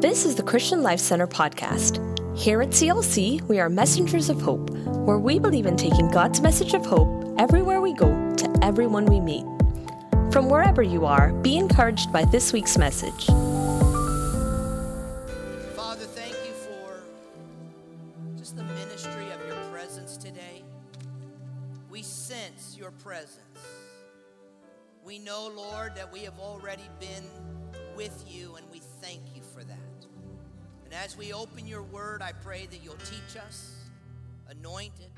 This is the Christian Life Center podcast. Here at CLC, we are messengers of hope, where we believe in taking God's message of hope everywhere we go to everyone we meet. From wherever you are, be encouraged by this week's message. Father, thank you for just the ministry of your presence today. We sense your presence. We know, Lord, that we have already been with you, and we thank you for that. And as we open your word, I pray that you'll teach us, anoint it,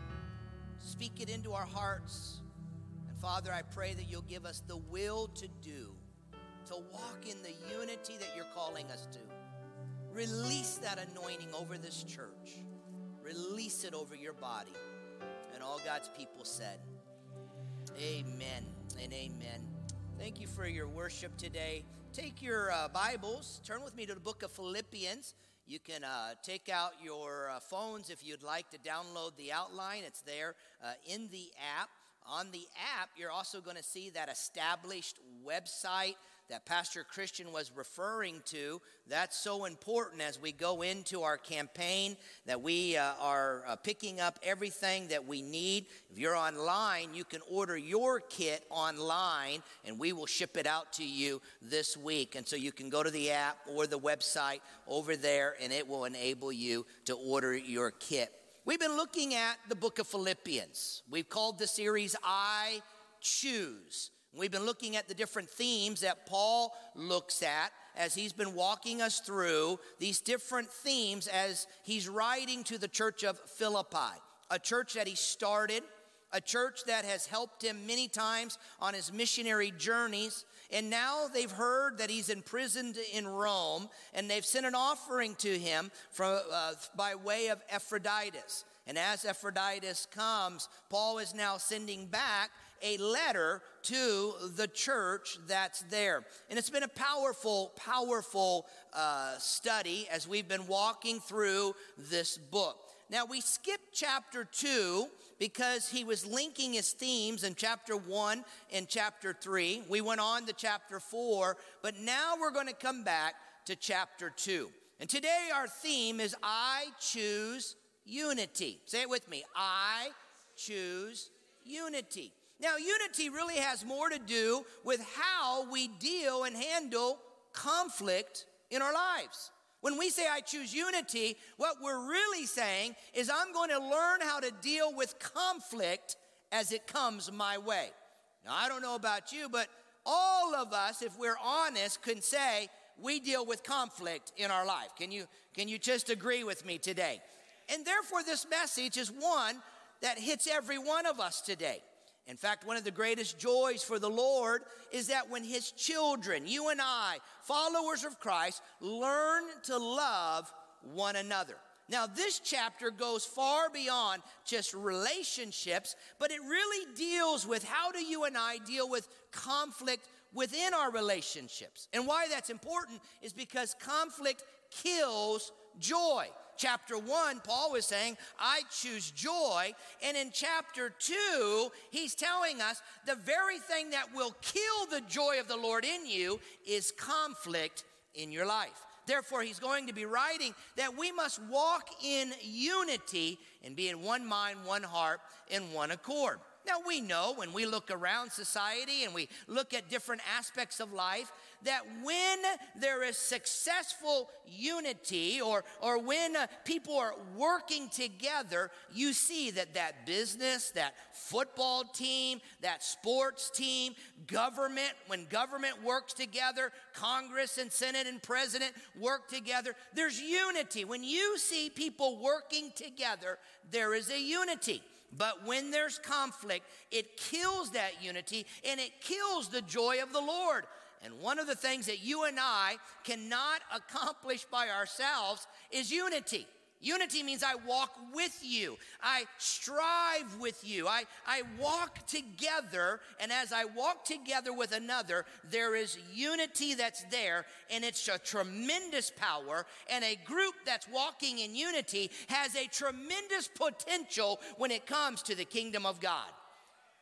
speak it into our hearts. And Father, I pray that you'll give us the will to do, to walk in the unity that you're calling us to. Release that anointing over this church. Release it over your body. And all God's people said, amen and amen. Thank you for your worship today. Take your Bibles, turn with me to the book of Philippians. You can take out your phones if you'd like to download the outline. It's there in the app. On the app, you're also going to see that established website that Pastor Christian was referring to. That's so important as we go into our campaign, that we are picking up everything that we need. If you're online, you can order your kit online, and we will ship it out to you this week. And so you can go to the app or the website over there, and it will enable you to order your kit. We've been looking at the book of Philippians. We've called the series, I Choose. We've been looking at the different themes that Paul looks at as he's been walking us through these different themes as he's writing to the church of Philippi, a church that he started, a church that has helped him many times on his missionary journeys. And now they've heard that he's imprisoned in Rome, and they've sent an offering to him from, by way of Epaphroditus. And as Epaphroditus comes, Paul is now sending back a letter to the church that's there. And it's been a powerful, powerful study as we've been walking through this book. Now, we skipped chapter 2 because he was linking his themes in chapter 1 and chapter 3. We went on to chapter 4, but now we're going to come back to chapter 2. And today our theme is I Choose Unity. Say it with me. I choose unity. Now, unity really has more to do with how we deal and handle conflict in our lives. When we say I choose unity, what we're really saying is I'm going to learn how to deal with conflict as it comes my way. Now, I don't know about you, but all of us, if we're honest, can say we deal with conflict in our life. Can you just agree with me today? And therefore, this message is one that hits every one of us today. In fact, one of the greatest joys for the Lord is that when his children, you and I, followers of Christ, learn to love one another. Now, this chapter goes far beyond just relationships, but it really deals with how do you and I deal with conflict within our relationships. And why that's important is because conflict kills joy. Chapter 1, Paul was saying, I choose joy. And in chapter 2, he's telling us the very thing that will kill the joy of the Lord in you is conflict in your life. Therefore, he's going to be writing that we must walk in unity and be in one mind, one heart, and one accord. Now, we know when we look around society and we look at different aspects of life that when there is successful unity or when people are working together, you see that business, that football team, that sports team, government, when government works together, Congress and Senate and President work together, there's unity. When you see people working together, there is a unity. But when there's conflict, it kills that unity and it kills the joy of the Lord. And one of the things that you and I cannot accomplish by ourselves is unity. Unity means I walk with you. I strive with you. I walk together. And as I walk together with another, there is unity that's there. And it's a tremendous power. And a group that's walking in unity has a tremendous potential when it comes to the kingdom of God.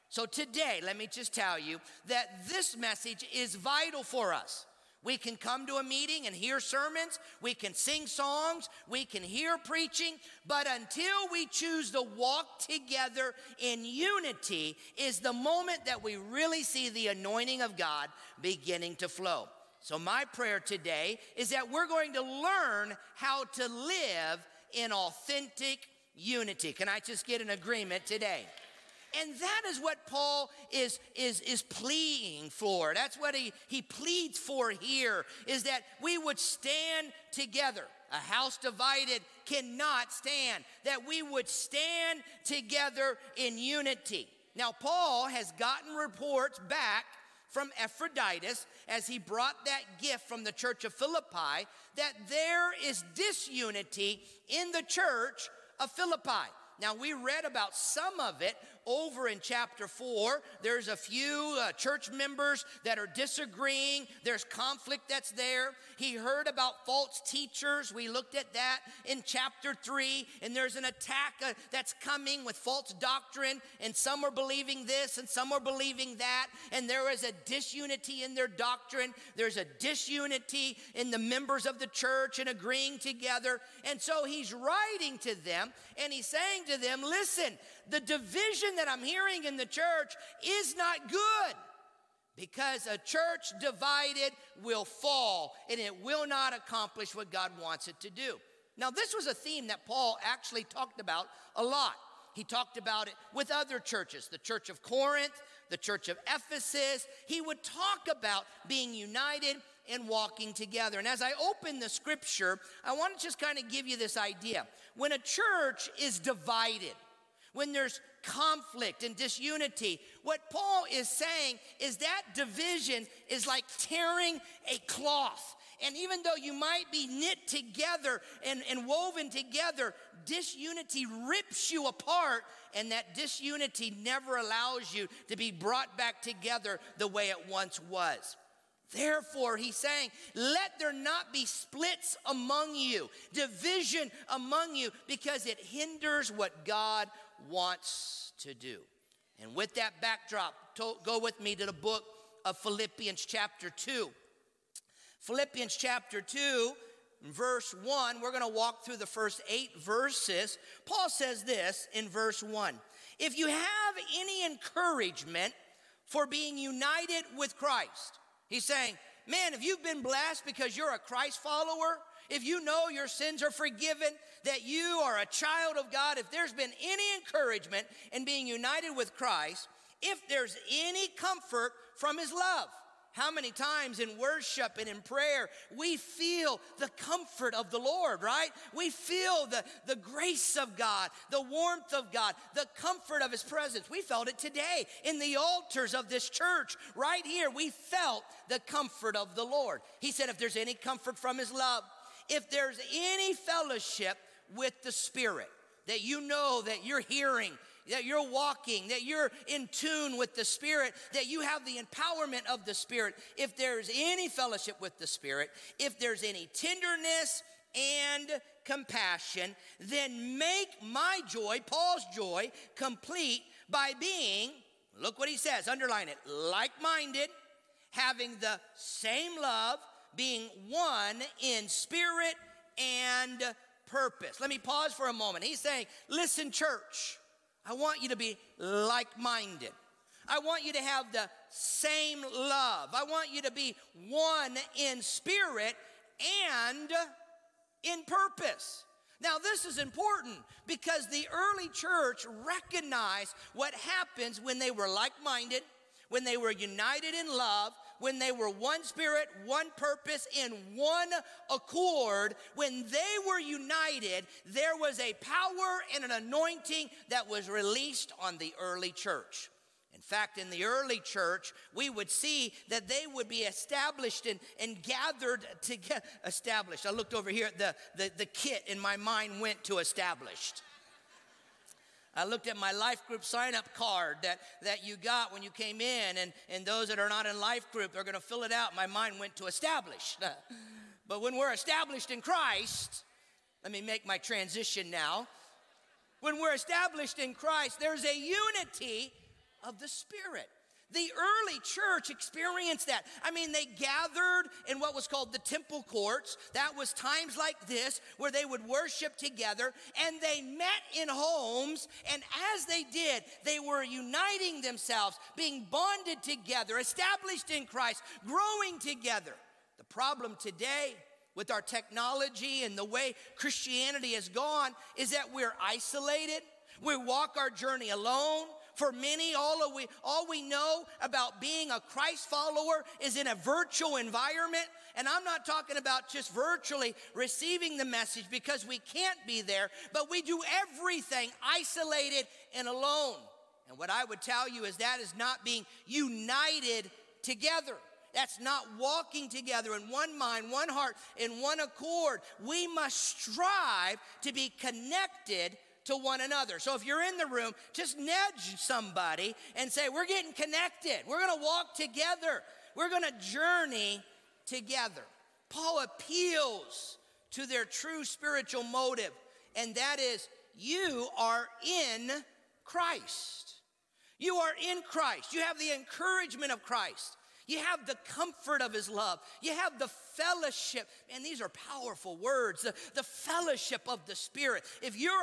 So today, let me just tell you that this message is vital for us. We can come to a meeting and hear sermons. We can sing songs. We can hear preaching. But until we choose to walk together in unity is the moment that we really see the anointing of God beginning to flow. So my prayer today is that we're going to learn how to live in authentic unity. Can I just get an agreement today? And that is what Paul is pleading for. That's what he pleads for here, is that we would stand together. A house divided cannot stand. That we would stand together in unity. Now, Paul has gotten reports back from Epaphroditus as he brought that gift from the church of Philippi that there is disunity in the church of Philippi. Now, we read about some of it over in chapter 4. There's a few church members that are disagreeing. There's conflict that's there. He heard about false teachers. We looked at that in chapter 3. And there's an attack that's coming with false doctrine. And some are believing this and some are believing that. And there is a disunity in their doctrine. There's a disunity in the members of the church and agreeing together. And so he's writing to them and he's saying to them, listen, the division that I'm hearing in the church is not good, because a church divided will fall and it will not accomplish what God wants it to do. Now, this was a theme that Paul actually talked about a lot. He talked about it with other churches, the church of Corinth, the church of Ephesus. He would talk about being united and walking together. And as I open the scripture, I want to just kind of give you this idea. When a church is divided, when there's conflict and disunity, what Paul is saying is that division is like tearing a cloth. And even though you might be knit together and woven together, disunity rips you apart, and that disunity never allows you to be brought back together the way it once was. Therefore, he's saying, let there not be splits among you, division among you, because it hinders what God wants to do. And with that backdrop, go with me to the book of Philippians chapter 2. Philippians chapter 2, verse 1, we're going to walk through the first 8 verses. Paul says this in verse 1. If you have any encouragement for being united with Christ, he's saying, man, if you've been blessed because you're a Christ follower, if you know your sins are forgiven, that you are a child of God, if there's been any encouragement in being united with Christ, if there's any comfort from his love. How many times in worship and in prayer we feel the comfort of the Lord, right? We feel the grace of God, the warmth of God, the comfort of his presence. We felt it today in the altars of this church right here. We felt the comfort of the Lord. He said, if there's any comfort from his love, if there's any fellowship with the Spirit, that you know that you're hearing, that you're walking, that you're in tune with the Spirit, that you have the empowerment of the Spirit. If there's any fellowship with the Spirit, if there's any tenderness and compassion, then make my joy, Paul's joy, complete by being, look what he says, underline it, like-minded, having the same love, being one in spirit and purpose. Let me pause for a moment. He's saying, listen, church, I want you to be like-minded. I want you to have the same love. I want you to be one in spirit and in purpose. Now, this is important because the early church recognized what happens when they were like-minded, when they were united in love, when they were one spirit, one purpose, in one accord. When they were united, there was a power and an anointing that was released on the early church. In fact, in the early church, we would see that they would be established and gathered together. Established. I looked over here at the kit and my mind went to established. I looked at my life group sign-up card that you got when you came in, and those that are not in life group, they're going to fill it out. My mind went to established. But when we're established in Christ, let me make my transition now. When we're established in Christ, there's a unity of the Spirit. The early church experienced that. I mean, they gathered in what was called the temple courts. That was times like this where they would worship together, and they met in homes. And as they did, they were uniting themselves, being bonded together, established in Christ, growing together. The problem today with our technology and the way Christianity has gone is that we're isolated. We walk our journey alone. For many, all we know about being a Christ follower is in a virtual environment. And I'm not talking about just virtually receiving the message because we can't be there, but we do everything isolated and alone. And what I would tell you is that is not being united together. That's not walking together in one mind, one heart, in one accord. We must strive to be connected to one another. So if you're in the room, just nudge somebody and say, we're getting connected. We're going to walk together. We're going to journey together. Paul appeals to their true spiritual motive, and that is you are in Christ. You are in Christ. You have the encouragement of Christ. You have the comfort of his love. You have the fellowship. Man, these are powerful words. The fellowship of the Spirit. If you're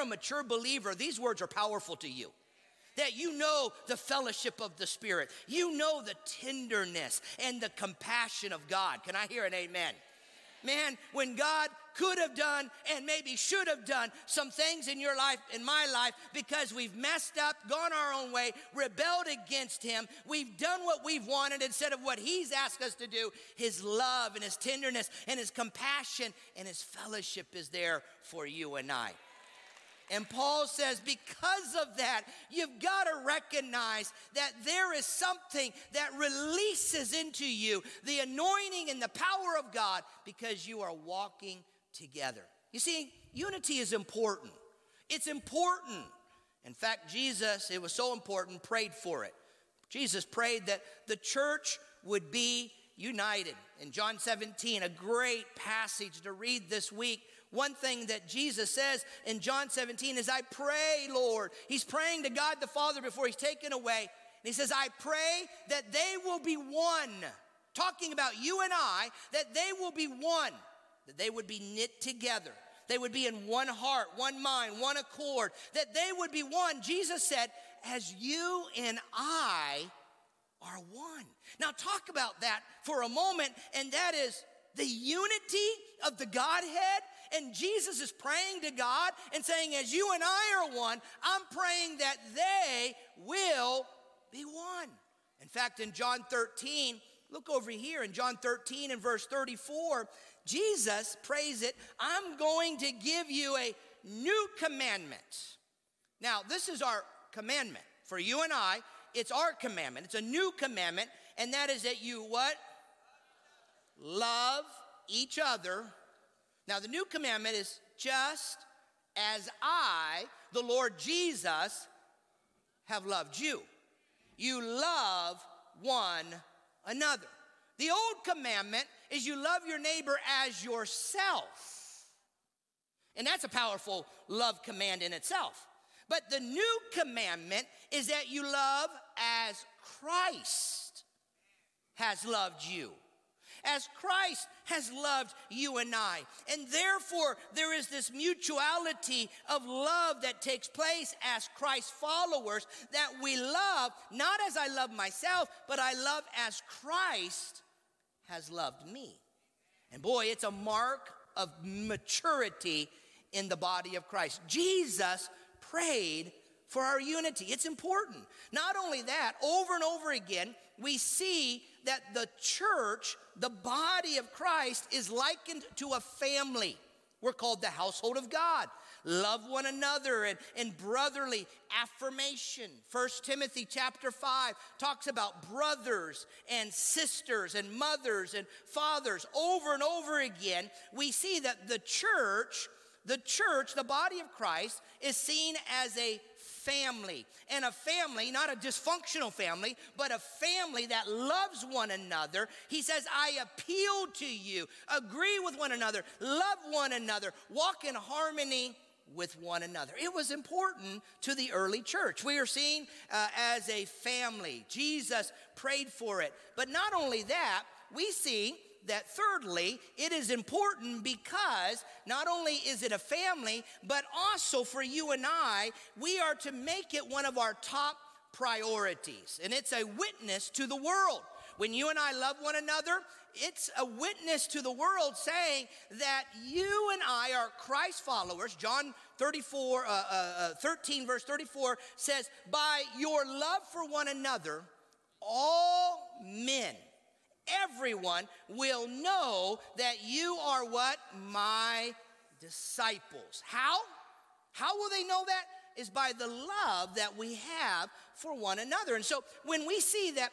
a mature believer, these words are powerful to you. That you know the fellowship of the Spirit. You know the tenderness and the compassion of God. Can I hear an amen? Man, when God could have done and maybe should have done some things in your life, in my life, because we've messed up, gone our own way, rebelled against him. We've done what we've wanted instead of what he's asked us to do. His love and his tenderness and his compassion and his fellowship is there for you and I. And Paul says, because of that, you've got to recognize that there is something that releases into you the anointing and the power of God because you are walking together. You see, unity is important. It's important. In fact, Jesus, it was so important, prayed for it. Jesus prayed that the church would be united. In John 17, a great passage to read this week. One thing that Jesus says in John 17 is, I pray, Lord. He's praying to God the Father before he's taken away. And he says, I pray that they will be one. Talking about you and I, that they will be one. That they would be knit together. They would be in one heart, one mind, one accord. That they would be one. Jesus said, as you and I are one. Now talk about that for a moment, and that is the unity of the Godhead. And Jesus is praying to God and saying, as you and I are one, I'm praying that they will be one. In fact, in John 13, look over here in John 13 and verse 34, Jesus prays it, I'm going to give you a new commandment. Now, this is our commandment for you and I. It's our commandment. It's a new commandment. And that is that you what? Love each other. Now, the new commandment is just as I, the Lord Jesus, have loved you. You love one another. The old commandment is you love your neighbor as yourself. And that's a powerful love command in itself. But the new commandment is that you love as Christ has loved you. As Christ has loved you and I. And therefore, there is this mutuality of love that takes place as Christ followers, that we love, not as I love myself, but I love as Christ has loved me. And boy, it's a mark of maturity in the body of Christ. Jesus prayed for our unity. It's important. Not only that, over and over again, we see that the church, the body of Christ, is likened to a family. We're called the household of God. Love one another and brotherly affirmation. 1 Timothy chapter 5 talks about brothers and sisters and mothers and fathers. Over and over again, we see that the church, the body of Christ, is seen as a family. And a family, not a dysfunctional family, but a family that loves one another. He says, I appeal to you, agree with one another, love one another, walk in harmony with one another. It was important to the early church. We are seen as a family. Jesus prayed for it. But not only that, we see that thirdly, it is important because not only is it a family, but also for you and I, we are to make it one of our top priorities. And it's a witness to the world. When you and I love one another, it's a witness to the world saying that you and I are Christ followers. John 13, verse 34 says, by your love for one another, all men, everyone will know that you are what? My disciples. How? How will they know that? Is by the love that we have for one another. And so when we see that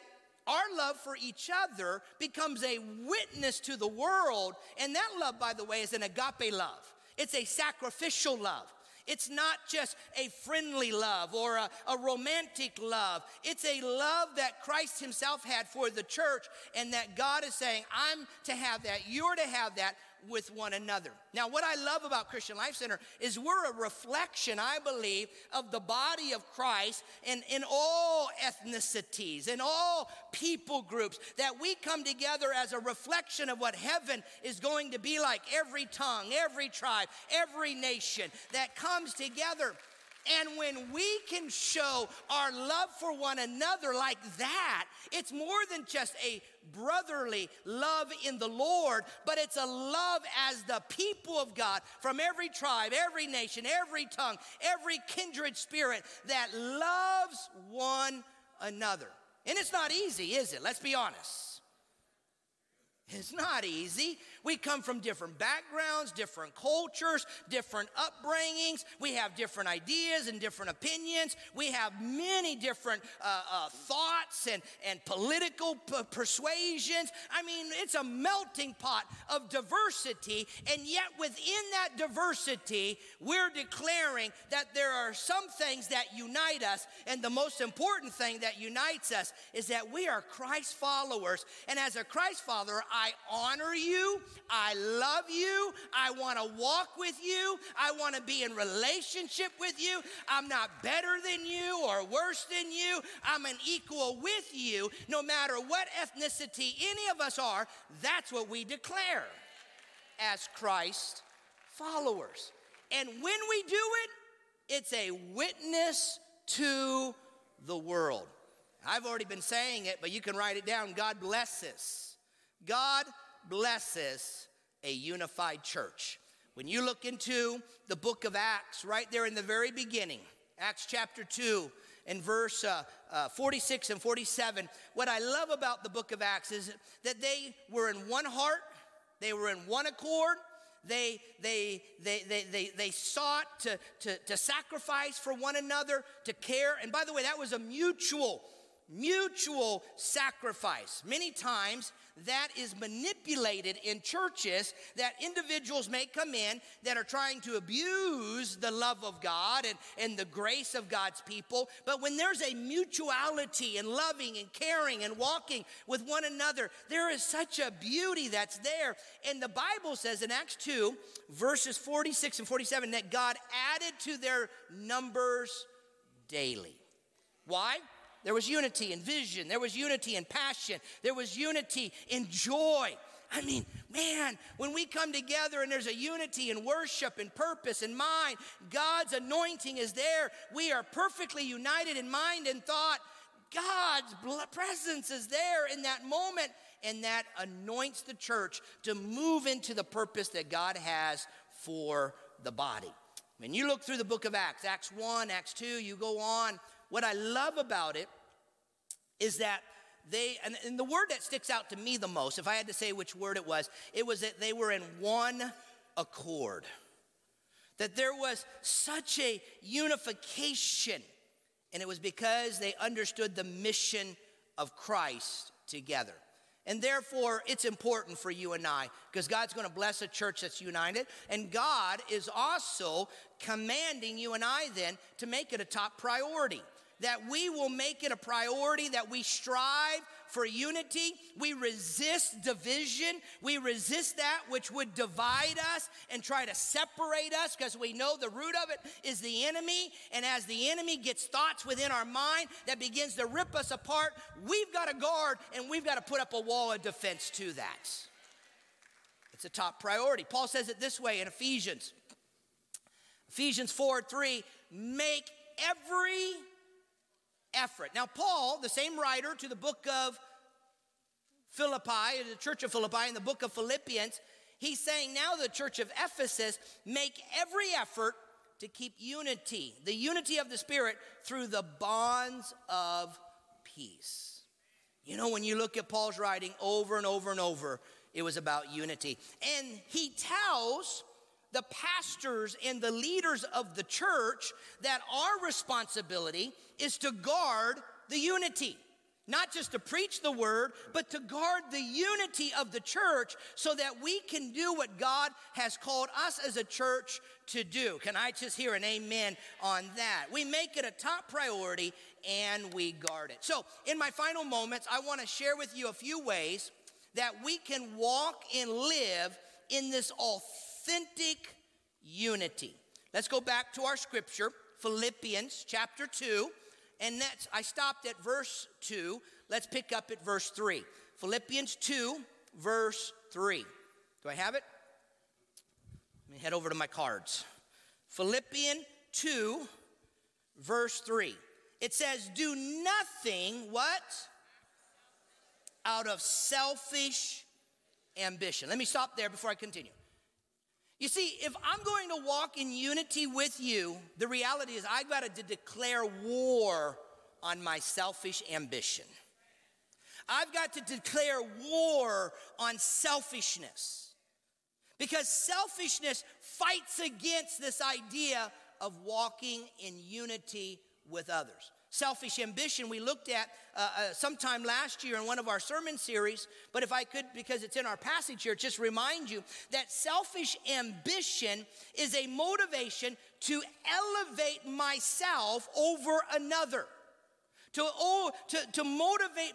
our love for each other becomes a witness to the world. And that love, by the way, is an agape love. It's a sacrificial love. It's not just a friendly love or a romantic love. It's a love that Christ himself had for the church and that God is saying, I'm to have that, you're to have that with one another. Now, what I love about Christian Life Center is we're a reflection, I believe, of the body of Christ in all ethnicities, in all people groups, that we come together as a reflection of what heaven is going to be like. Every tongue, every tribe, every nation that comes together. And when we can show our love for one another like that, it's more than just a brotherly love in the Lord, but it's a love as the people of God from every tribe, every nation, every tongue, every kindred spirit that loves one another. And it's not easy, is it? Let's be honest. It's not easy. We come from different backgrounds, different cultures, different upbringings. We have different ideas and different opinions. We have many different thoughts and political persuasions. I mean, it's a melting pot of diversity. And yet within that diversity, we're declaring that there are some things that unite us. And the most important thing that unites us is that we are Christ followers. And as a Christ follower, I honor you, I love you, I want to walk with you, I want to be in relationship with you. I'm not better than you or worse than you. I'm an equal with you. No matter what ethnicity any of us are, that's what we declare as Christ followers. And when we do it, it's a witness to the world. I've already been saying it, but you can write it down. God bless us. God blesses a unified church. When you look into the book of Acts, right there in the very beginning, Acts chapter 2 and verse 46 and 47, what I love about the book of Acts is that they were in one heart, they were in one accord, They sought to sacrifice for one another, to care. And by the way, that was a mutual sacrifice. Many times that is manipulated in churches, that individuals may come in that are trying to abuse the love of God and the grace of God's people. But when there's a mutuality and loving and caring and walking with one another, there is such a beauty that's there. And the Bible says in Acts 2, verses 46 and 47, that God added to their numbers daily. Why? There was unity in vision. There was unity in passion. There was unity in joy. I mean, man, when we come together and there's a unity in worship and purpose and mind, God's anointing is there. We are perfectly united in mind and thought. God's presence is there in that moment, and that anoints the church to move into the purpose that God has for the body. When you look through the book of Acts, Acts 1, Acts 2, you go on. What I love about it is that they, and the word that sticks out to me the most, if I had to say which word it was that they were in one accord. That there was such a unification, and it was because they understood the mission of Christ together. And therefore, it's important for you and I, because God's going to bless a church that's united. And God is also commanding you and I then to make it a top priority, that we will make it a priority, that we strive for unity. We resist division. We resist that which would divide us and try to separate us, because we know the root of it is the enemy. And as the enemy gets thoughts within our mind that begins to rip us apart, we've got to guard and we've got to put up a wall of defense to that. It's a top priority. Paul says it this way in Ephesians 4:3, make every effort. Now, Paul, the same writer to the book of Philippi, the church of Philippi, in the book of Philippians, he's saying now the church of Ephesus, make every effort to keep unity, the unity of the Spirit through the bonds of peace. You know, when you look at Paul's writing over and over and over, it was about unity. And he tells the pastors and the leaders of the church that our responsibility is to guard the unity, not just to preach the word, but to guard the unity of the church so that we can do what God has called us as a church to do. Can I just hear an amen on that? We make it a top priority and we guard it. So in my final moments, I want to share with you a few ways that we can walk and live in this authentic unity. Let's go back to our scripture, Philippians chapter 2, and I stopped at verse 2. Let's pick up at verse 3. Philippians 2, verse 3. Do I have it? Let me head over to my cards. Philippians 2, verse 3. It says, do nothing, what? Out of selfish ambition. Let me stop there before I continue. You see, if I'm going to walk in unity with you, the reality is I've got to declare war on my selfish ambition. I've got to declare war on selfishness, because selfishness fights against this idea of walking in unity with others. Selfish ambition we looked at sometime last year in one of our sermon series, but if I could, because it's in our passage here, just remind you that selfish ambition is a motivation to elevate myself over another, to motivate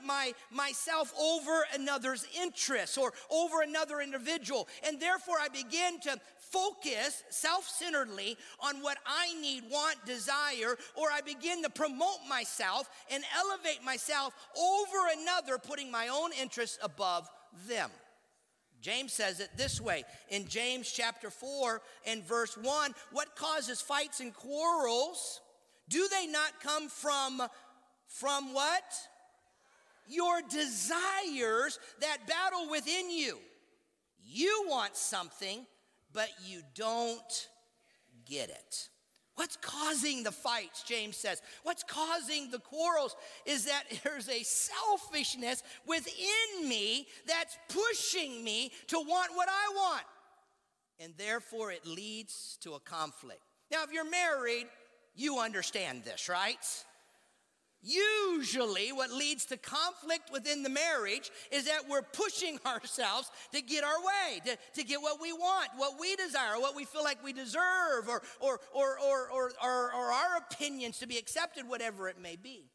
myself over another's interests or over another individual. And therefore I begin to focus self-centeredly on what I need, want, desire, or I begin to promote myself and elevate myself over another, putting my own interests above them. James says it this way in James chapter 4 and verse 1, what causes fights and quarrels? Do they not come from what? Your desires that battle within you. You want something, but you don't get it. What's causing the fights, James says? What's causing the quarrels is that there's a selfishness within me that's pushing me to want what I want. And therefore it leads to a conflict. Now, if you're married, you understand this, right? Usually what leads to conflict within the marriage is that we're pushing ourselves to get our way, to get what we want, what we desire, what we feel like we deserve, or our opinions to be accepted, whatever it may be.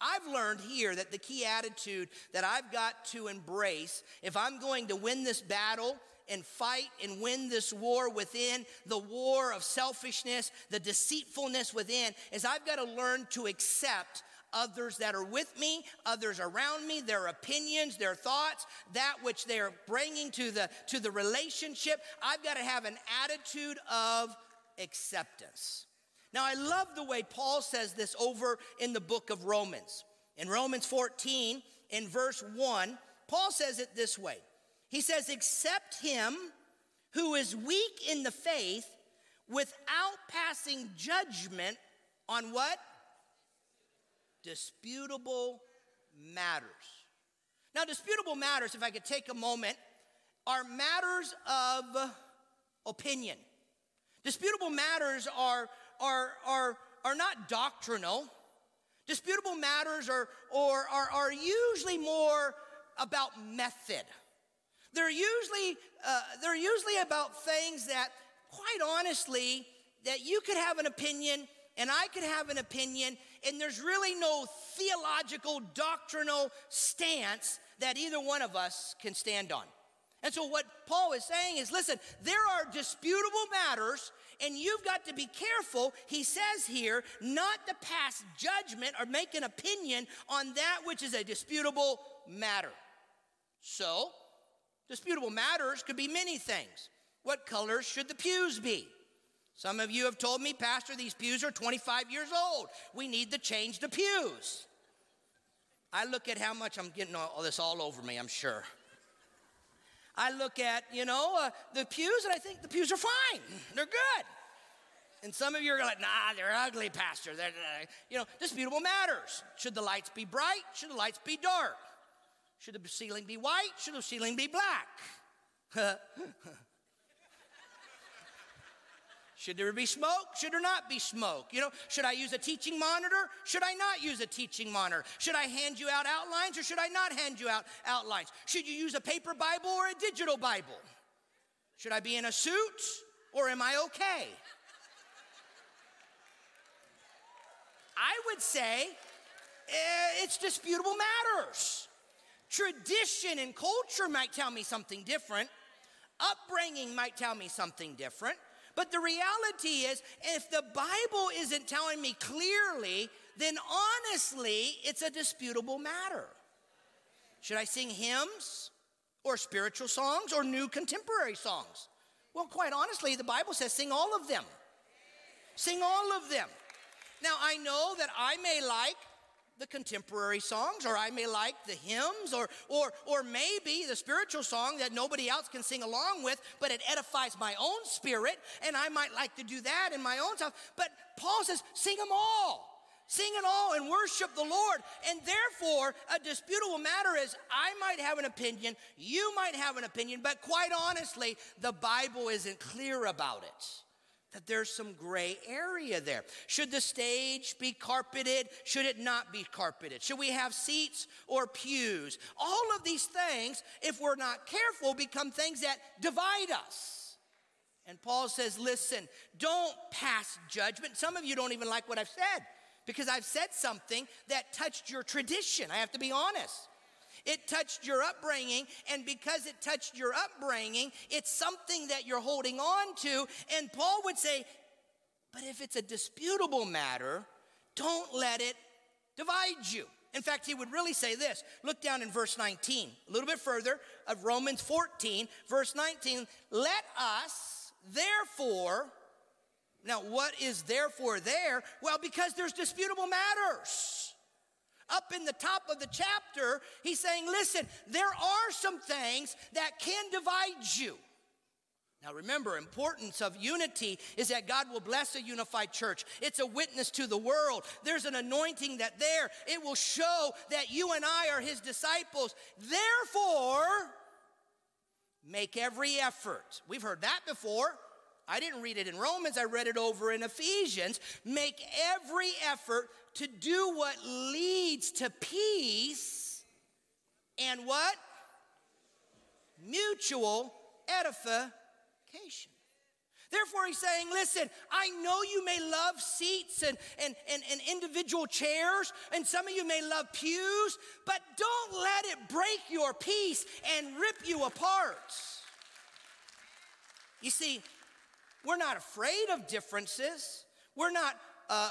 I've learned here that the key attitude that I've got to embrace if I'm going to win this battle and fight and win this war within, the war of selfishness, the deceitfulness within, is I've got to learn to accept others that are with me, others around me, their opinions, their thoughts, that which they're bringing to the relationship. I've got to have an attitude of acceptance. Now, I love the way Paul says this over in the book of Romans. In Romans 14, in verse 1, Paul says it this way. He says, accept him who is weak in the faith without passing judgment on what? Disputable matters. Now, disputable matters, if I could take a moment, are matters of opinion. Disputable matters are not doctrinal. Disputable matters are usually more about method. They're usually about things that, quite honestly, that you could have an opinion and I could have an opinion, and there's really no theological, doctrinal stance that either one of us can stand on. And so what Paul is saying is, listen, there are disputable matters, and you've got to be careful, he says here, not to pass judgment or make an opinion on that which is a disputable matter. So, disputable matters could be many things. What colors should the pews be? Some of you have told me, Pastor, these pews are 25 years old. We need to change the pews. I look at how much I'm getting all this all over me, I'm sure. I look at, the pews, and I think the pews are fine. They're good. And some of you are like, nah, they're ugly, Pastor. They're disputable matters. Should the lights be bright? Should the lights be dark? Should the ceiling be white? Should the ceiling be black? Should there be smoke? Should there not be smoke? Should I use a teaching monitor? Should I not use a teaching monitor? Should I hand you out outlines or should I not hand you out outlines? Should you use a paper Bible or a digital Bible? Should I be in a suit or am I okay? I would say it's disputable matters. Tradition and culture might tell me something different. Upbringing might tell me something different. But the reality is, if the Bible isn't telling me clearly, then honestly, it's a disputable matter. Should I sing hymns or spiritual songs or new contemporary songs? Well, quite honestly, the Bible says sing all of them. Sing all of them. Now, I know that I may like the contemporary songs, or I may like the hymns, or maybe the spiritual song that nobody else can sing along with, but it edifies my own spirit, and I might like to do that in my own time. But Paul says, sing them all. Sing it all and worship the Lord. And therefore, a disputable matter is I might have an opinion, you might have an opinion, but quite honestly, the Bible isn't clear about it. That there's some gray area there. Should the stage be carpeted? Should it not be carpeted? Should we have seats or pews? All of these things, if we're not careful, become things that divide us. And Paul says, listen, don't pass judgment. Some of you don't even like what I've said because I've said something that touched your tradition. I have to be honest. It touched your upbringing, and because it touched your upbringing, it's something that you're holding on to. And Paul would say, but if it's a disputable matter, don't let it divide you. In fact, he would really say this. Look down in verse 19, a little bit further of Romans 14, verse 19. Let us, therefore, now what is therefore there? Well, because there's disputable matters. Up in the top of the chapter, he's saying, listen, there are some things that can divide you. Now remember, importance of unity is that God will bless a unified church. It's a witness to the world. There's an anointing that there. It will show that you and I are his disciples. Therefore, make every effort. We've heard that before. I didn't read it in Romans. I read it over in Ephesians. Make every effort to do what leads to peace and what? Mutual edification. Therefore, he's saying, listen, I know you may love seats and individual chairs, and some of you may love pews, but don't let it break your peace and rip you apart. You see, we're not afraid of differences. We're not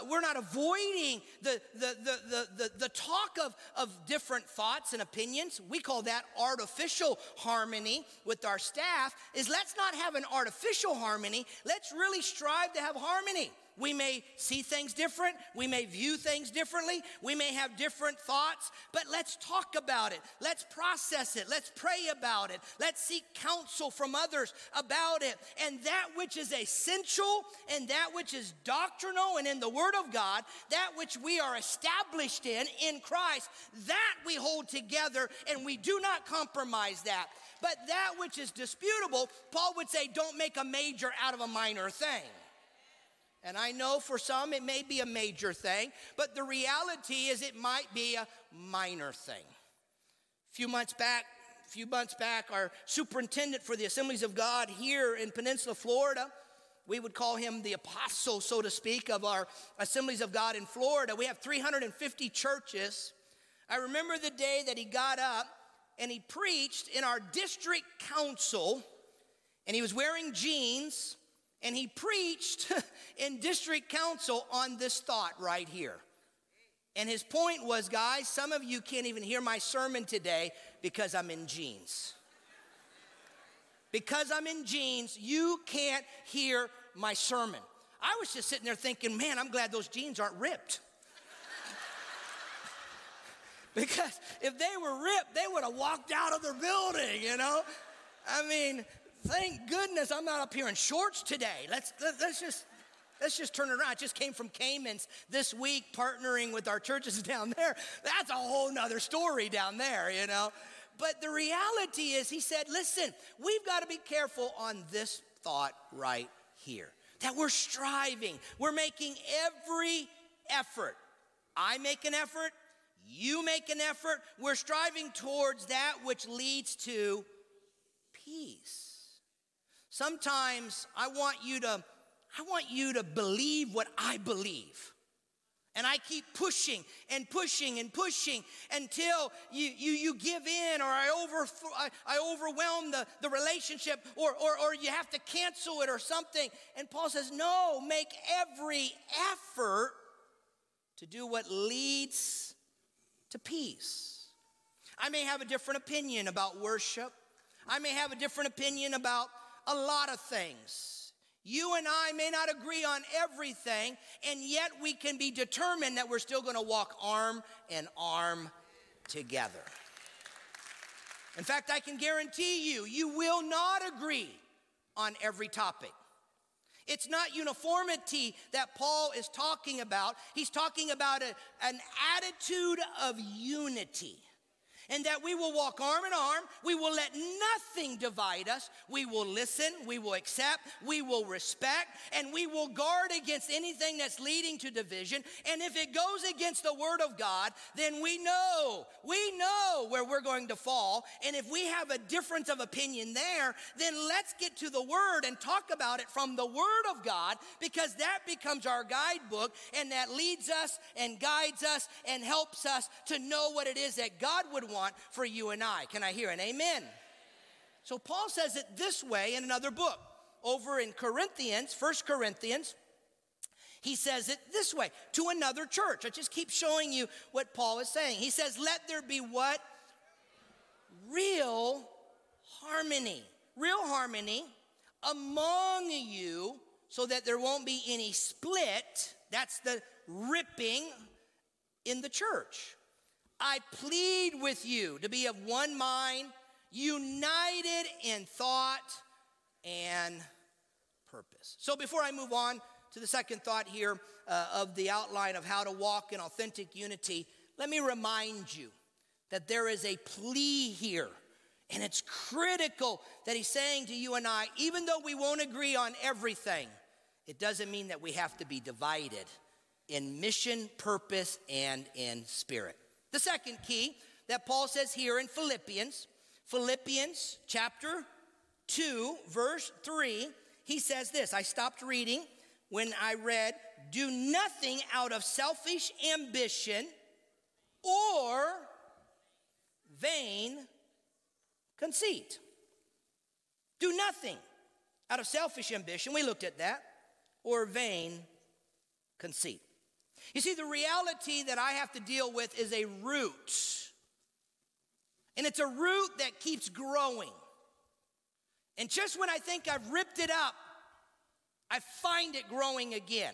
avoiding the talk of different thoughts and opinions. We call that artificial harmony with our staff. Is let's not have an artificial harmony. Let's really strive to have harmony. We may see things different. We may view things differently. We may have different thoughts, but let's talk about it. Let's process it. Let's pray about it. Let's seek counsel from others about it. And that which is essential and that which is doctrinal and in the Word of God, that which we are established in Christ, that we hold together and we do not compromise that. But that which is disputable, Paul would say, don't make a major out of a minor thing. And I know for some it may be a major thing, but the reality is it might be a minor thing. A few months back, our superintendent for the Assemblies of God here in Peninsula, Florida, we would call him the apostle, so to speak, of our Assemblies of God in Florida. We have 350 churches. I remember the day that he got up and he preached in our district council, and he was wearing jeans, and he preached in district council on this thought right here. And his point was, guys, some of you can't even hear my sermon today because I'm in jeans. Because I'm in jeans, you can't hear my sermon. I was just sitting there thinking, man, I'm glad those jeans aren't ripped. Because if they were ripped, they would have walked out of their building, you know? I mean, thank goodness I'm not up here in shorts today. Let's just turn it around. I just came from Caymans this week, partnering with our churches down there. That's a whole nother story down there, you know. But the reality is, he said, listen, we've got to be careful on this thought right here, that we're striving. We're making every effort. I make an effort. You make an effort. We're striving towards that which leads to peace. Sometimes I want you to believe what I believe. And I keep pushing and pushing and pushing until you give in, or I overwhelm the relationship, or you have to cancel it or something. And Paul says, no, make every effort to do what leads to peace. I may have a different opinion about worship. I may have a different opinion about a lot of things. You and I may not agree on everything, and yet we can be determined that we're still going to walk arm in arm together. In fact, I can guarantee you, you will not agree on every topic. It's not uniformity that Paul is talking about. He's talking about an attitude of unity. And that we will walk arm in arm. We will let nothing divide us. We will listen. We will accept. We will respect. And we will guard against anything that's leading to division. And if it goes against the word of God, then we know where we're going to fall. And if we have a difference of opinion there, then let's get to the word and talk about it from the word of God, because that becomes our guidebook, and that leads us and guides us and helps us to know what it is that God would want for you and I. Can I hear an amen? So Paul says it this way in another book. Over in Corinthians, 1 Corinthians, he says it this way, to another church. I just keep showing you what Paul is saying. He says, let there be what? Real harmony. Real harmony among you, so that there won't be any split. That's the ripping in the church. I plead with you to be of one mind, united in thought and purpose. So before I move on to the second thought here of the outline of how to walk in authentic unity, let me remind you that there is a plea here. And it's critical that he's saying to you and I, even though we won't agree on everything, it doesn't mean that we have to be divided in mission, purpose, and in spirit. The second key that Paul says here in Philippians chapter 2, verse 3, he says this. I stopped reading when I read, do nothing out of selfish ambition or vain conceit. Do nothing out of selfish ambition. We looked at that. Or vain conceit. You see, the reality that I have to deal with is a root. And it's a root that keeps growing. And just when I think I've ripped it up, I find it growing again.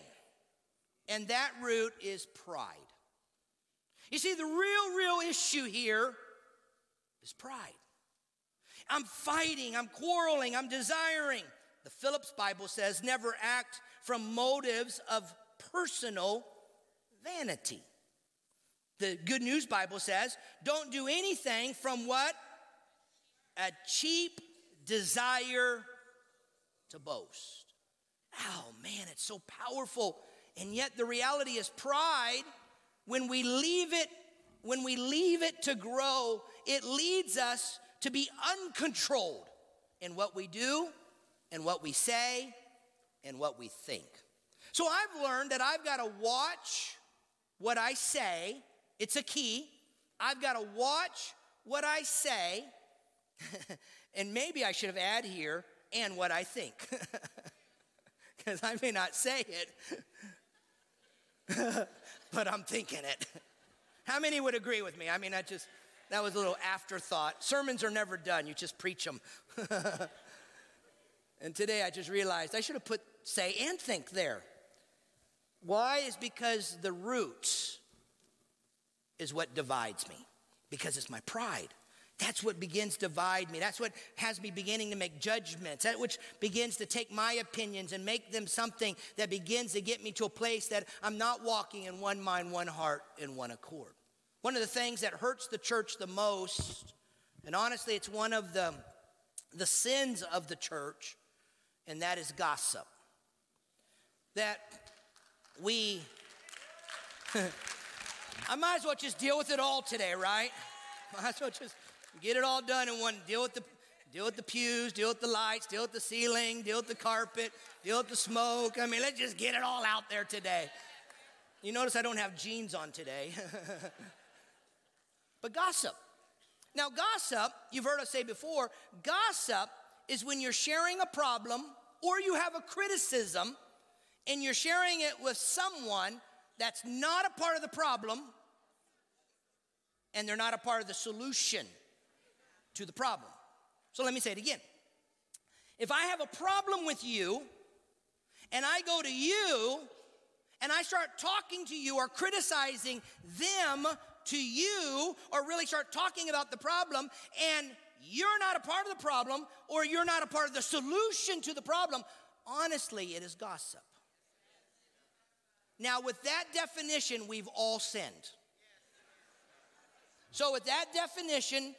And that root is pride. You see, the real issue here is pride. I'm fighting, I'm quarreling, I'm desiring. The Phillips Bible says, never act from motives of personal vanity. The Good News Bible says, don't do anything from what? A cheap desire to boast. Oh man, it's so powerful. And yet the reality is pride, when we leave it to grow, it leads us to be uncontrolled in what we do and what we say and what we think. So I've learned that I've got to watch what I say. It's a key. I've got to watch what I say. And maybe I should have added here, and what I think. Because I may not say it, but I'm thinking it. How many would agree with me? I mean, that was a little afterthought. Sermons are never done. You just preach them. And today I just realized I should have put say and think there. Why? Is because the root is what divides me. Because it's my pride. That's what begins to divide me. That's what has me beginning to make judgments. That which begins to take my opinions and make them something that begins to get me to a place that I'm not walking in one mind, one heart, and one accord. One of the things that hurts the church the most, and honestly, it's one of the sins of the church, and that is gossip. That we, I might as well just deal with it all today, right? Might as well just get it all done in one. Deal with the pews, deal with the lights, deal with the ceiling, deal with the carpet, deal with the smoke. I mean, let's just get it all out there today. You notice I don't have jeans on today. But gossip. Now, gossip, you've heard us say before, gossip is when you're sharing a problem or you have a criticism and you're sharing it with someone that's not a part of the problem and they're not a part of the solution to the problem. So let me say it again. If I have a problem with you and I go to you and I start talking to you or criticizing them to you or really start talking about the problem and you're not a part of the problem or you're not a part of the solution to the problem, honestly, it is gossip. Now, with that definition, we've all sinned. So with that definition,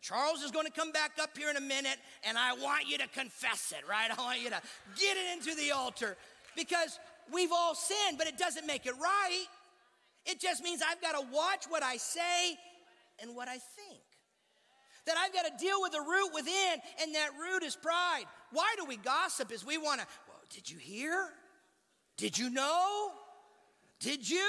Charles is going to come back up here in a minute, and I want you to confess it, right? I want you to get it into the altar because we've all sinned, but it doesn't make it right. It just means I've got to watch what I say and what I think. That I've got to deal with the root within, and that root is pride. Why do we gossip? Is we want to, well, did you hear? Did you know? Did you?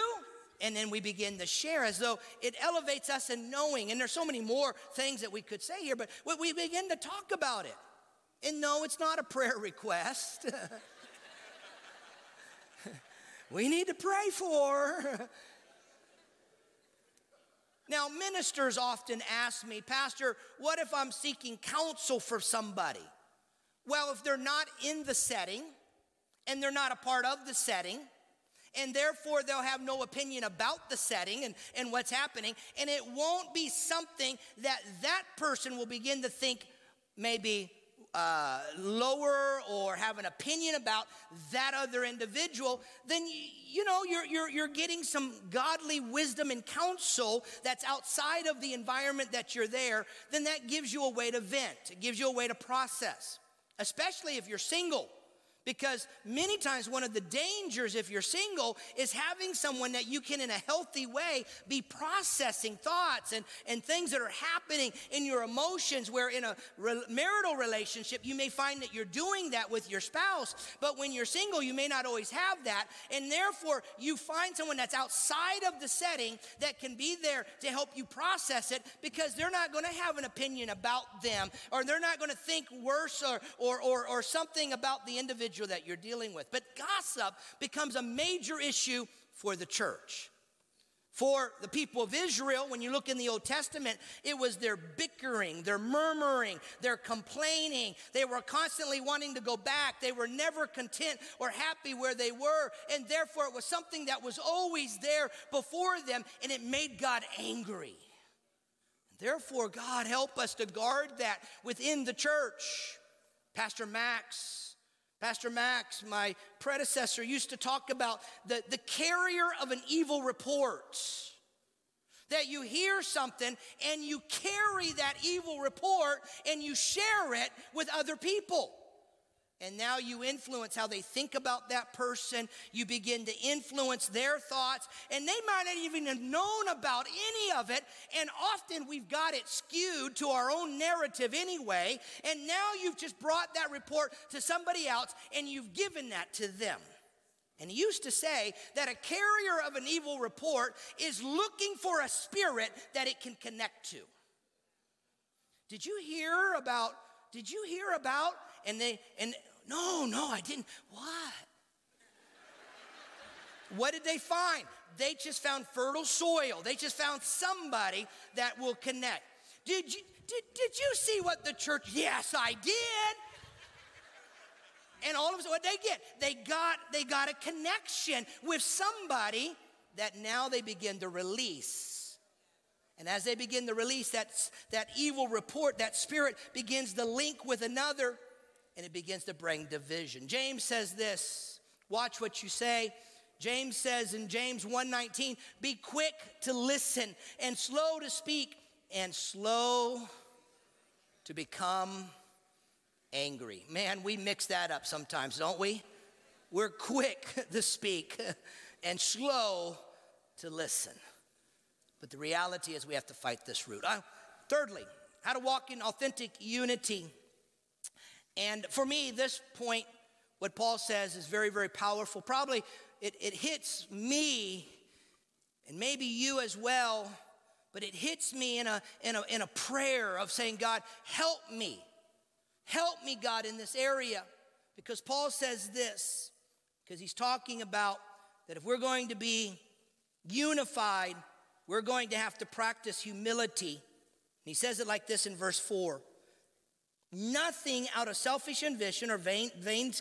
And then we begin to share as though it elevates us in knowing. And there's so many more things that we could say here, but we begin to talk about it. And no, it's not a prayer request. We need to pray for. Now, ministers often ask me, Pastor, what if I'm seeking counsel for somebody? Well, if they're not in the setting and they're not a part of the setting, and therefore they'll have no opinion about the setting and what's happening, and it won't be something that person will begin to think maybe lower or have an opinion about that other individual, then you're getting some godly wisdom and counsel that's outside of the environment that you're there, then that gives you a way to vent. It gives you a way to process, especially if you're single. Because many times one of the dangers if you're single is having someone that you can in a healthy way be processing thoughts and things that are happening in your emotions, where in a marital relationship you may find that you're doing that with your spouse. But when you're single, you may not always have that. And therefore, you find someone that's outside of the setting that can be there to help you process it, because they're not going to have an opinion about them, or they're not going to think worse or something about the individual that you're dealing with. But gossip becomes a major issue for the church. For the people of Israel, when you look in the Old Testament, it was their bickering, their murmuring, their complaining. They were constantly wanting to go back. They were never content or happy where they were. And therefore, it was something that was always there before them, and it made God angry. Therefore, God, help us to guard that within the church. Pastor Max, my predecessor, used to talk about the carrier of an evil report. That you hear something and you carry that evil report and you share it with other people. And now you influence how they think about that person. You begin to influence their thoughts. And they might not even have known about any of it. And often we've got it skewed to our own narrative anyway. And now you've just brought that report to somebody else and you've given that to them. And he used to say that a carrier of an evil report is looking for a spirit that it can connect to. Did you hear about? No, I didn't. What? What did they find? They just found fertile soil. They just found somebody that will connect. Did you see what the church? Yes, I did. And all of a sudden, what they get? They got a connection with somebody that now they begin to release. And as they begin to release that evil report, that spirit begins to link with another, and it begins to bring division. James says this, watch what you say. James says in James 1:19, be quick to listen and slow to speak and slow to become angry. Man, we mix that up sometimes, don't we? We're quick to speak and slow to listen. But the reality is we have to fight this root. Thirdly, how to walk in authentic unity. And for me, this point, what Paul says is very, very powerful. Probably it hits me, and maybe you as well, but it hits me in a prayer of saying, God, help me. Help me, God, in this area. Because Paul says this, because he's talking about that if we're going to be unified, we're going to have to practice humility. And he says it like this in verse 4. Nothing out of selfish ambition or vain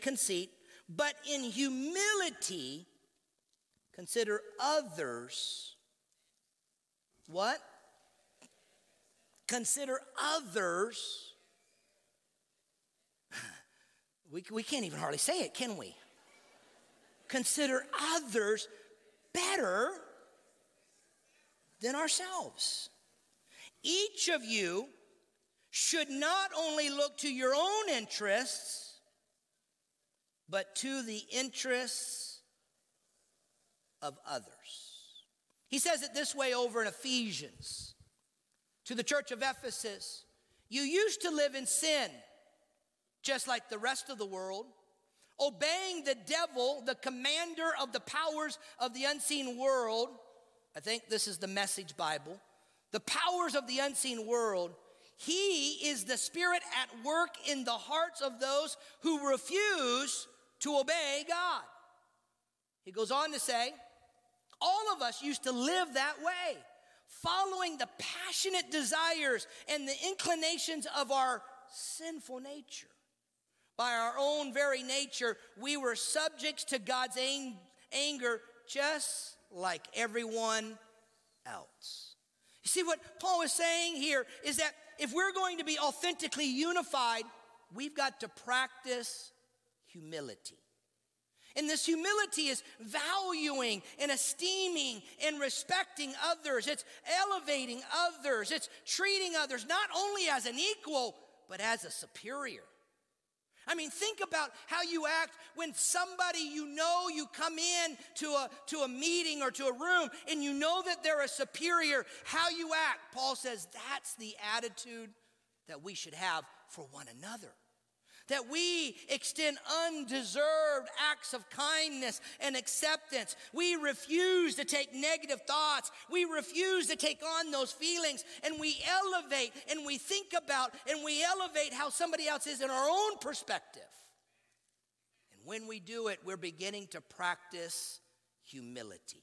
conceit, but in humility, consider others, what? Consider others. We can't even hardly say it, can we? Consider others better than ourselves. Each of you should not only look to your own interests, but to the interests of others. He says it this way over in Ephesians, to the church of Ephesus, you used to live in sin, just like the rest of the world, obeying the devil, the commander of the powers of the unseen world. I think this is the Message Bible. The powers of the unseen world. He is the spirit at work in the hearts of those who refuse to obey God. He goes on to say, all of us used to live that way, following the passionate desires and the inclinations of our sinful nature. By our own very nature, we were subjects to God's anger just like everyone else. You see, what Paul is saying here is that if we're going to be authentically unified, we've got to practice humility. And this humility is valuing and esteeming and respecting others. It's elevating others. It's treating others not only as an equal, but as a superior. I mean, think about how you act when somebody you know, you come in to a meeting or to a room and you know that they're a superior, how you act. Paul says that's the attitude that we should have for one another. That we extend undeserved acts of kindness and acceptance. We refuse to take negative thoughts. We refuse to take on those feelings. And we elevate and we think about and we elevate how somebody else is in our own perspective. And when we do it, we're beginning to practice humility.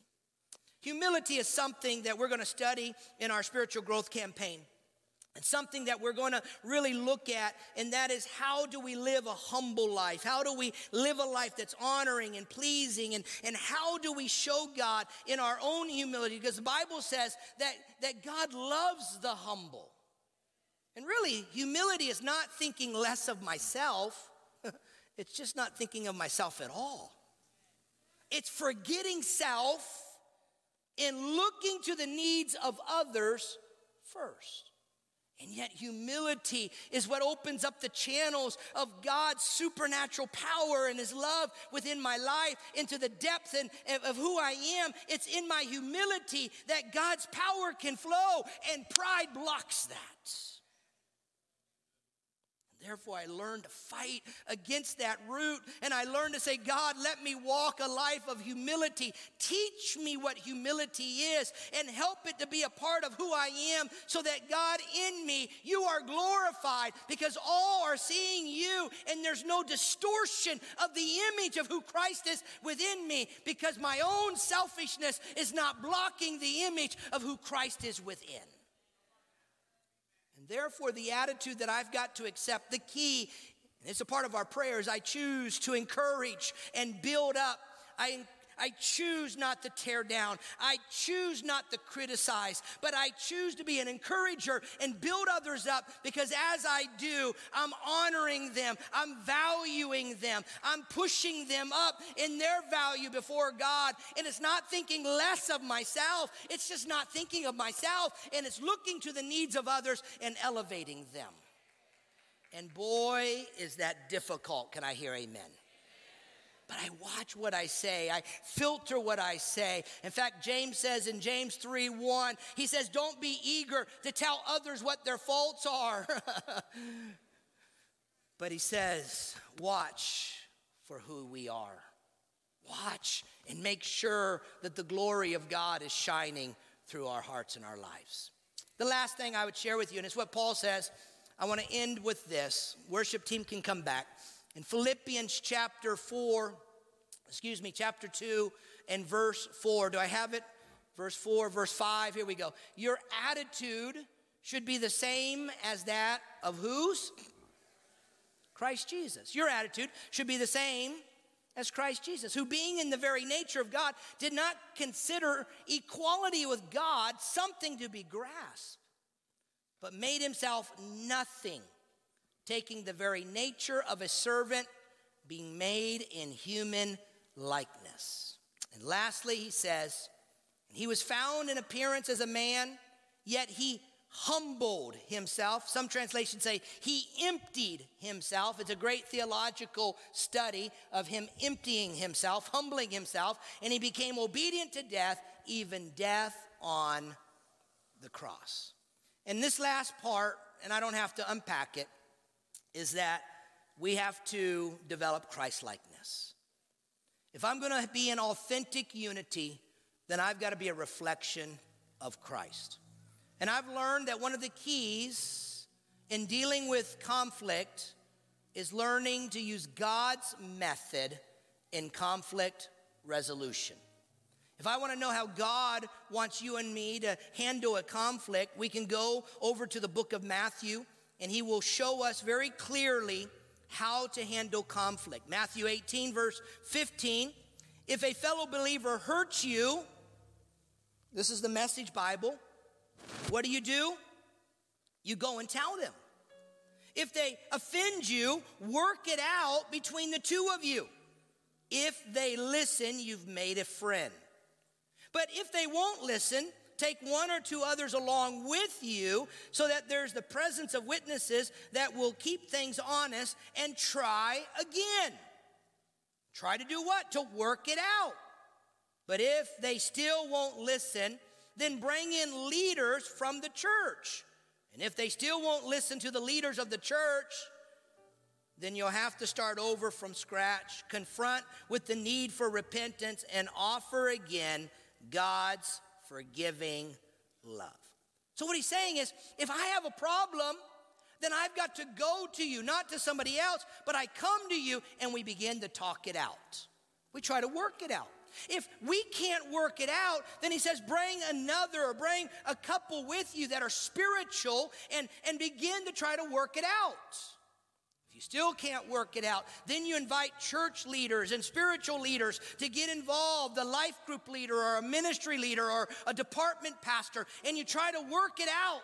Humility is something that we're going to study in our spiritual growth campaign. It's something that we're going to really look at, and that is how do we live a humble life? How do we live a life that's honoring and pleasing? And how do we show God in our own humility? Because the Bible says that God loves the humble. And really, humility is not thinking less of myself. It's just not thinking of myself at all. It's forgetting self and looking to the needs of others first. And yet humility is what opens up the channels of God's supernatural power and his love within my life into the depth of who I am. It's in my humility that God's power can flow, and pride blocks that. Therefore, I learned to fight against that root, and I learned to say, God, let me walk a life of humility. Teach me what humility is and help it to be a part of who I am, so that, God, in me, you are glorified, because all are seeing you and there's no distortion of the image of who Christ is within me, because my own selfishness is not blocking the image of who Christ is within. And therefore, the attitude that I've got to accept, the key, and it's a part of our prayers, I choose to encourage and build up. I choose not to tear down. I choose not to criticize, but I choose to be an encourager and build others up, because as I do, I'm honoring them. I'm valuing them. I'm pushing them up in their value before God. And it's not thinking less of myself. It's just not thinking of myself. And it's looking to the needs of others and elevating them. And boy, is that difficult. Can I hear amen? But I watch what I say. I filter what I say. In fact, James says in James 3:1, he says, don't be eager to tell others what their faults are. But he says, watch for who we are. Watch and make sure that the glory of God is shining through our hearts and our lives. The last thing I would share with you, and it's what Paul says. I want to end with this. Worship team can come back. In Philippians chapter 2 and verse 4. Do I have it? Verse 4, verse 5, here we go. Your attitude should be the same as that of whose? Christ Jesus. Your attitude should be the same as Christ Jesus, who being in the very nature of God, did not consider equality with God something to be grasped, but made himself nothing, taking the very nature of a servant, being made in human likeness. And lastly, he says, he was found in appearance as a man, yet he humbled himself. Some translations say he emptied himself. It's a great theological study of him emptying himself, humbling himself, and he became obedient to death, even death on the cross. And this last part, and I don't have to unpack it, is that we have to develop Christ-likeness. If I'm going to be in authentic unity, then I've got to be a reflection of Christ. And I've learned that one of the keys in dealing with conflict is learning to use God's method in conflict resolution. If I want to know how God wants you and me to handle a conflict, we can go over to the book of Matthew, and he will show us very clearly how to handle conflict. Matthew 18, verse 15. If a fellow believer hurts you, this is the Message Bible, what do? You go and tell them. If they offend you, work it out between the two of you. If they listen, you've made a friend. But if they won't listen, take one or two others along with you, so that there's the presence of witnesses that will keep things honest, and try again. Try to do what? To work it out. But if they still won't listen, then bring in leaders from the church. And if they still won't listen to the leaders of the church, then you'll have to start over from scratch, confront with the need for repentance, and offer again God's forgiving love. So what he's saying is, if I have a problem, then I've got to go to you, not to somebody else, but I come to you and we begin to talk it out. We try to work it out. If we can't work it out, then he says, bring another or bring a couple with you that are spiritual and begin to try to work it out. You still can't work it out, then you invite church leaders and spiritual leaders to get involved, the life group leader or a ministry leader or a department pastor, and you try to work it out.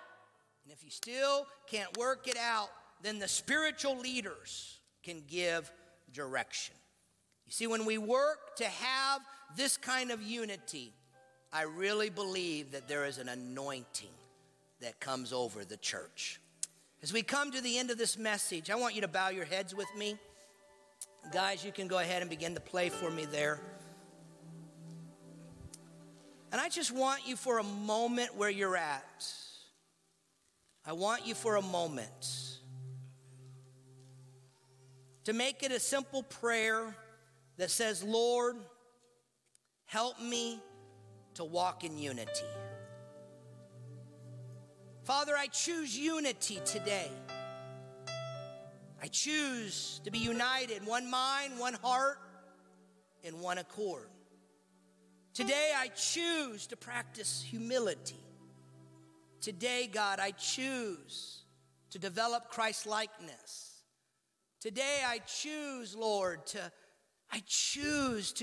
And if you still can't work it out, then the spiritual leaders can give direction. You see, when we work to have this kind of unity, I really believe that there is an anointing that comes over the church. As we come to the end of this message, I want you to bow your heads with me. Guys, you can go ahead and begin to play for me there. And I just want you for a moment where you're at. I want you for a moment to make it a simple prayer that says, Lord, help me to walk in unity. Father, I choose unity today. I choose to be united, one mind, one heart, in one accord. Today, I choose to practice humility. Today, God, I choose to develop Christ-likeness. Today, I choose, Lord, to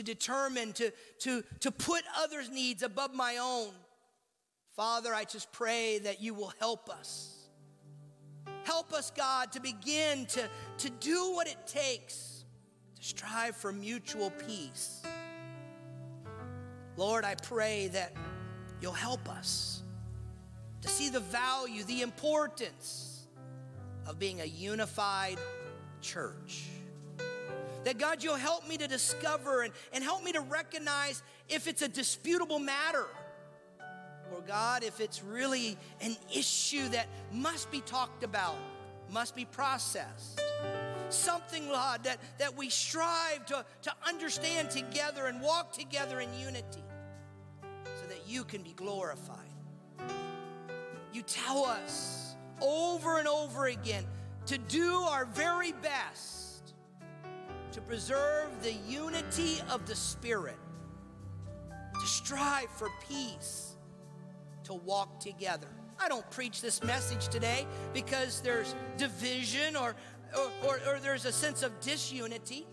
determine to put others' needs above my own. Father, I just pray that you will help us. Help us, God, to begin to do what it takes to strive for mutual peace. Lord, I pray that you'll help us to see the value, the importance of being a unified church. That, God, you'll help me to discover and help me to recognize if it's a disputable matter. Or God, if it's really an issue that must be talked about, must be processed. Something, Lord, that we strive to understand together and walk together in unity so that you can be glorified. You tell us over and over again to do our very best to preserve the unity of the Spirit, to strive for peace, to walk together. I don't preach this message today because there's division or there's a sense of disunity.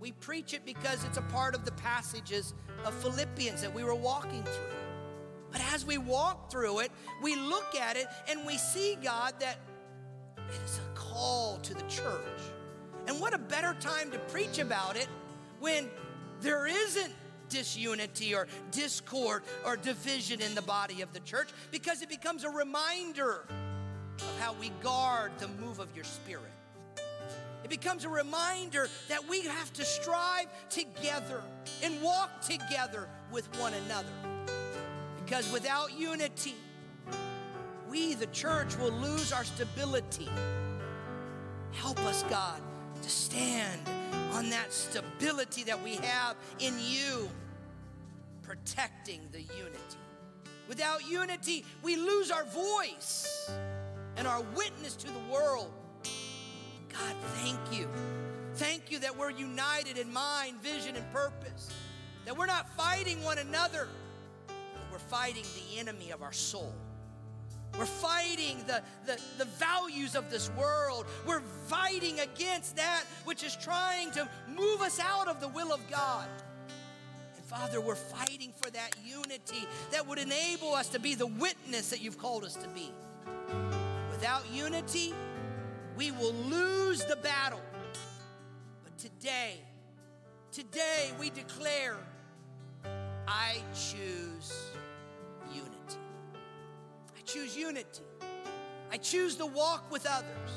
We preach it because it's a part of the passages of Philippians that we were walking through. But as we walk through it, we look at it and we see, God, that it is a call to the church. And what a better time to preach about it when there isn't disunity or discord or division in the body of the church, because it becomes a reminder of how we guard the move of your Spirit. It becomes a reminder that we have to strive together and walk together with one another. Because without unity, we, the church, will lose our stability. Help us, God, to stand on that stability that we have in you, protecting the unity. Without unity, we lose our voice and our witness to the world. God, thank you. Thank you that we're united in mind, vision, and purpose. That we're not fighting one another, but we're fighting the enemy of our soul. We're fighting the values of this world. We're fighting against that which is trying to move us out of the will of God. And Father, we're fighting for that unity that would enable us to be the witness that you've called us to be. Without unity, we will lose the battle. But today we declare, I choose unity. I choose unity. I choose to walk with others.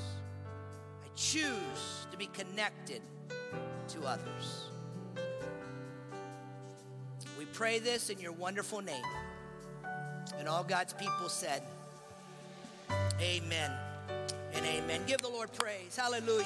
I choose to be connected to others. We pray this in your wonderful name. And all God's people said, amen and amen. Give the Lord praise. Hallelujah.